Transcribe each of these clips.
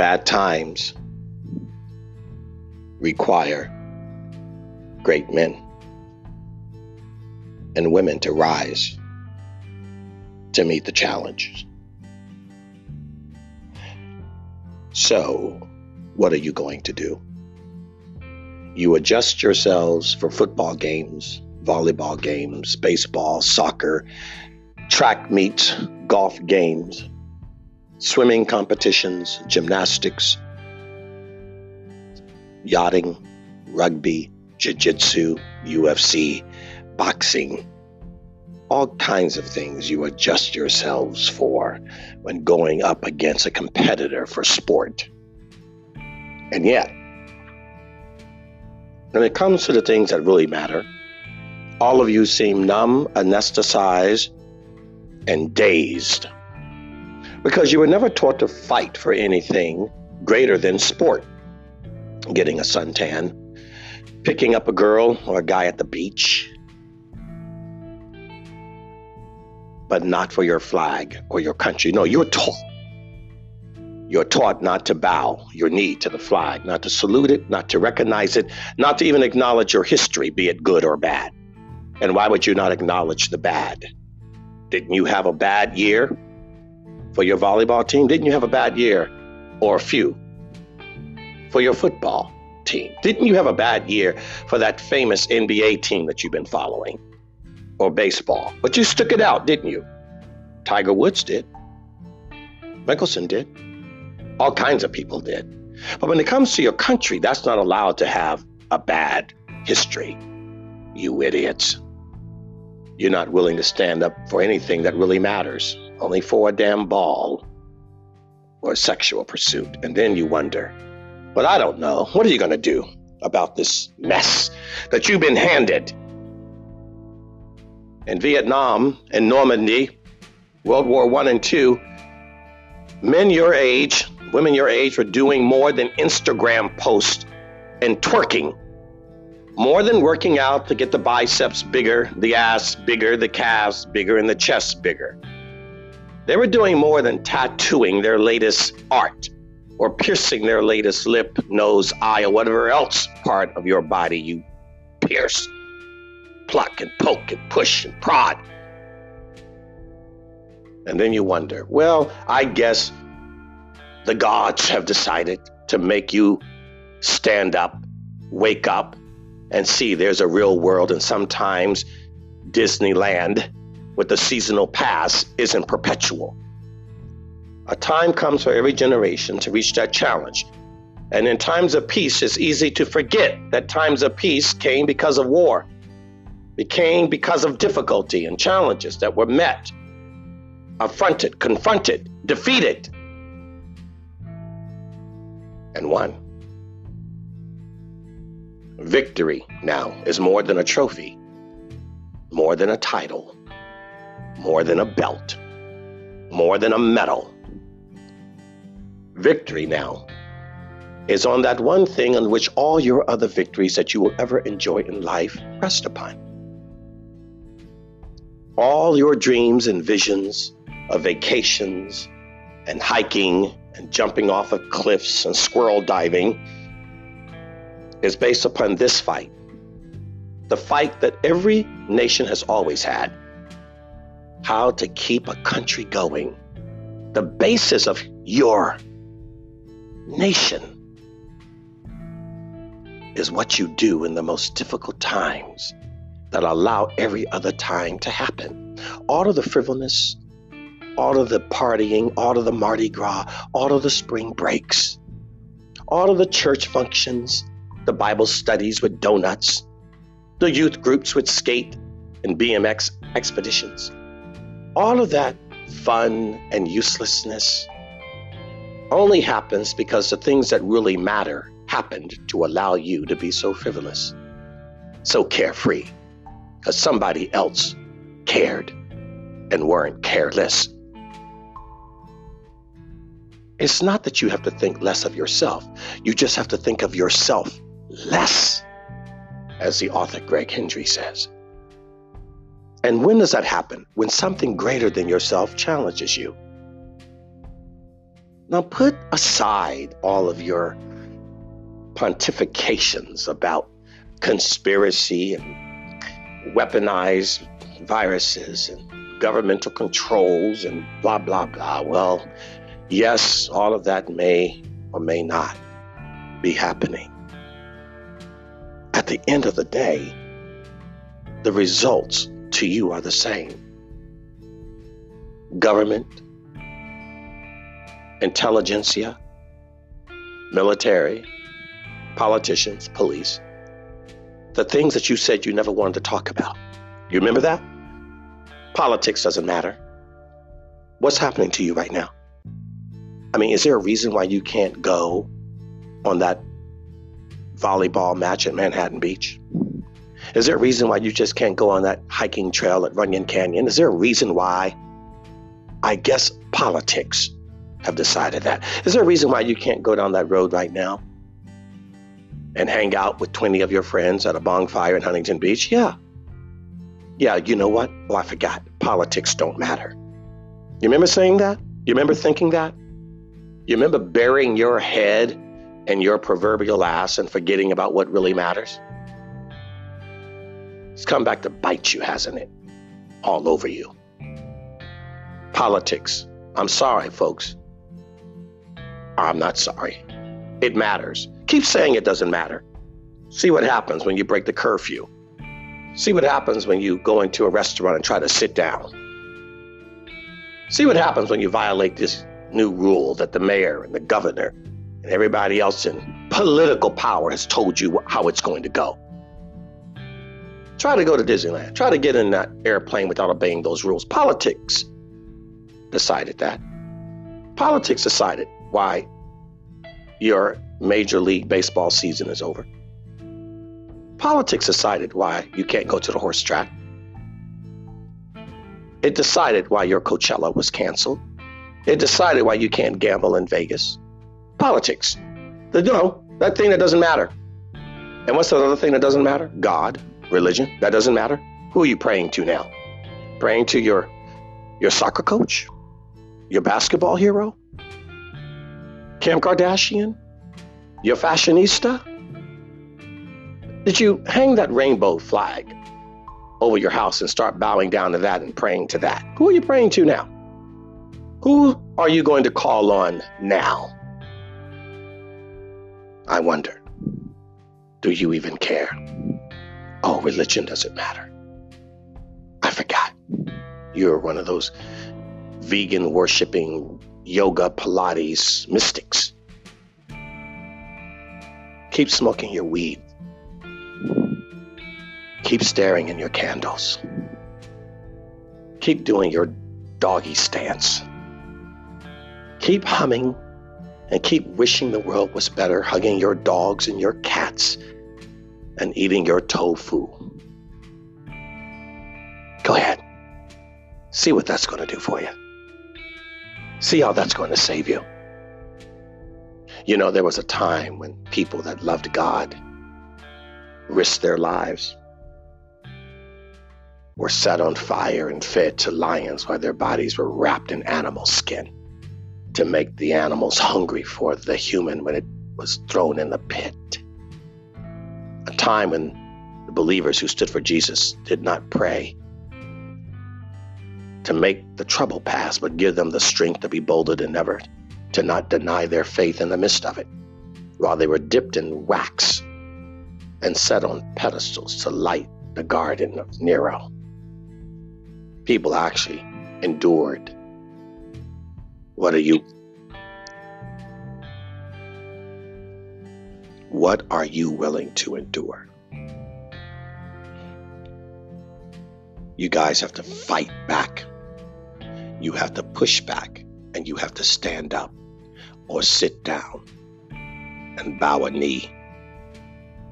bad times require great men and women to rise to meet the challenges. So, what are you going to do? You adjust yourselves for football games, volleyball games, baseball, soccer, track meets, golf games, swimming competitions, gymnastics, yachting, rugby, jiu-jitsu, UFC, boxing, all kinds of things you adjust yourselves for when going up against a competitor for sport. And yet, when it comes to the things that really matter, all of you seem numb, anesthetized, and dazed, because you were never taught to fight for anything greater than sport. Getting a suntan, picking up a girl or a guy at the beach, but not for your flag or your country. No, you're taught. You're taught not to bow your knee to the flag, not to salute it, not to recognize it, not to even acknowledge your history, be it good or bad. And why would you not acknowledge the bad? Didn't you have a bad year for your volleyball team? Didn't you have a bad year or a few for your football team? Didn't you have a bad year for that famous NBA team that you've been following? Or baseball? But you stuck it out, didn't you? Tiger Woods did. Mickelson did. All kinds of people did. But when it comes to your country, that's not allowed to have a bad history. You idiots. You're not willing to stand up for anything that really matters. Only for a damn ball or a sexual pursuit. And then you wonder, but I don't know, what are you going to do about this mess that you've been handed? In Vietnam and Normandy, World War I and II, men your age, women your age were doing more than Instagram posts and twerking. More than working out to get the biceps bigger, the ass bigger, the calves bigger, and the chest bigger. They were doing more than tattooing their latest art or piercing their latest lip, nose, eye, or whatever else part of your body you pierce. Pluck and poke and push and prod. And then you wonder, well, I guess the gods have decided to make you stand up, wake up, and see there's a real world. And sometimes Disneyland with the seasonal pass isn't perpetual. A time comes for every generation to reach that challenge. And in times of peace, it's easy to forget that times of peace came because of war. It came because of difficulty and challenges that were met, affronted, confronted, defeated, and won. Victory now is more than a trophy, more than a title, more than a belt, more than a medal. Victory now is on that one thing on which all your other victories that you will ever enjoy in life rest upon. All your dreams and visions of vacations and hiking and jumping off of cliffs and squirrel diving is based upon this fight. The fight that every nation has always had. How to keep a country going. The basis of your nation is what you do in the most difficult times that allow every other time to happen. All of the frivolous, all of the partying, all of the Mardi Gras, all of the spring breaks, all of the church functions, the Bible studies with donuts, the youth groups with skate and BMX expeditions. All of that fun and uselessness only happens because the things that really matter happened to allow you to be so frivolous, so carefree. Because somebody else cared and weren't careless. It's not that you have to think less of yourself. You just have to think of yourself less, as the author Greg Hendry says. And when does that happen? When something greater than yourself challenges you. Now put aside all of your pontifications about conspiracy and weaponized viruses and governmental controls and blah, blah, blah. Well, yes, all of that may or may not be happening. At the end of the day, the results to you are the same. Government, intelligentsia, military, politicians, police, the things that you said you never wanted to talk about. You remember that? Politics doesn't matter. What's happening to you right now? I mean, is there a reason why you can't go on that volleyball match at Manhattan Beach? Is there a reason why you just can't go on that hiking trail at Runyon Canyon? Is there a reason why? I guess politics have decided that. Is there a reason why you can't go down that road right now and hang out with 20 of your friends at a bonfire in Huntington Beach? Yeah, you know what? Oh, I forgot. Politics don't matter. You remember saying that? You remember thinking that? You remember burying your head in your proverbial ass and forgetting about what really matters? It's come back to bite you, hasn't it? All over you. Politics. I'm sorry, folks. I'm not sorry. It matters. Keep saying it doesn't matter. See what happens when you break the curfew. See what happens when you go into a restaurant and try to sit down. See what happens when you violate this new rule that the mayor and the governor and everybody else in political power has told you how it's going to go. Try to go to Disneyland. Try to get in that airplane without obeying those rules. Politics decided that. Politics decided why your Major League Baseball season is over. Politics decided why you can't go to the horse track. It decided why your Coachella was canceled. It decided why you can't gamble in Vegas. Politics. That thing that doesn't matter. And what's the other thing that doesn't matter? God, religion, that doesn't matter. Who are you praying to now? Praying to your soccer coach? Your basketball hero? Kim Kardashian? Your fashionista? Did you hang that rainbow flag over your house and start bowing down to that and praying to that? Who are you praying to now? Who are you going to call on now? I wonder, do you even care? Oh, religion doesn't matter. I forgot. You're one of those vegan worshiping yoga Pilates mystics. Keep smoking your weed. Keep staring in your candles. Keep doing your doggy stance. Keep humming and keep wishing the world was better, hugging your dogs and your cats and eating your tofu. Go ahead. See what that's going to do for you. See how that's going to save you. You know, there was a time when people that loved God risked their lives, were set on fire and fed to lions while their bodies were wrapped in animal skin to make the animals hungry for the human when it was thrown in the pit. A time when the believers who stood for Jesus did not pray to make the trouble pass, but give them the strength to be bolder and ever, to not deny their faith in the midst of it, while they were dipped in wax and set on pedestals to light the garden of Nero. People actually endured. What are you willing to endure? You guys have to fight back. You have to push back, and you have to stand up or sit down and bow a knee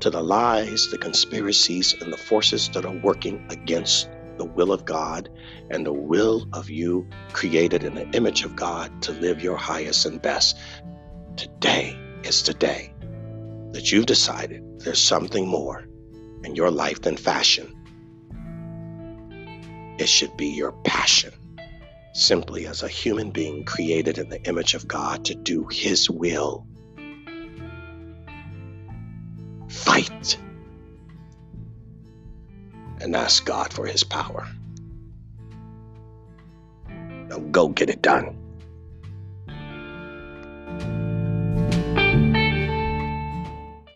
to the lies, the conspiracies, and the forces that are working against the will of God and the will of you created in the image of God to live your highest and best. Today is the day that you've decided there's something more in your life than fashion. It should be your passion simply as a human being created in the image of God to do His will. Fight and ask God for His power. Now go get it done.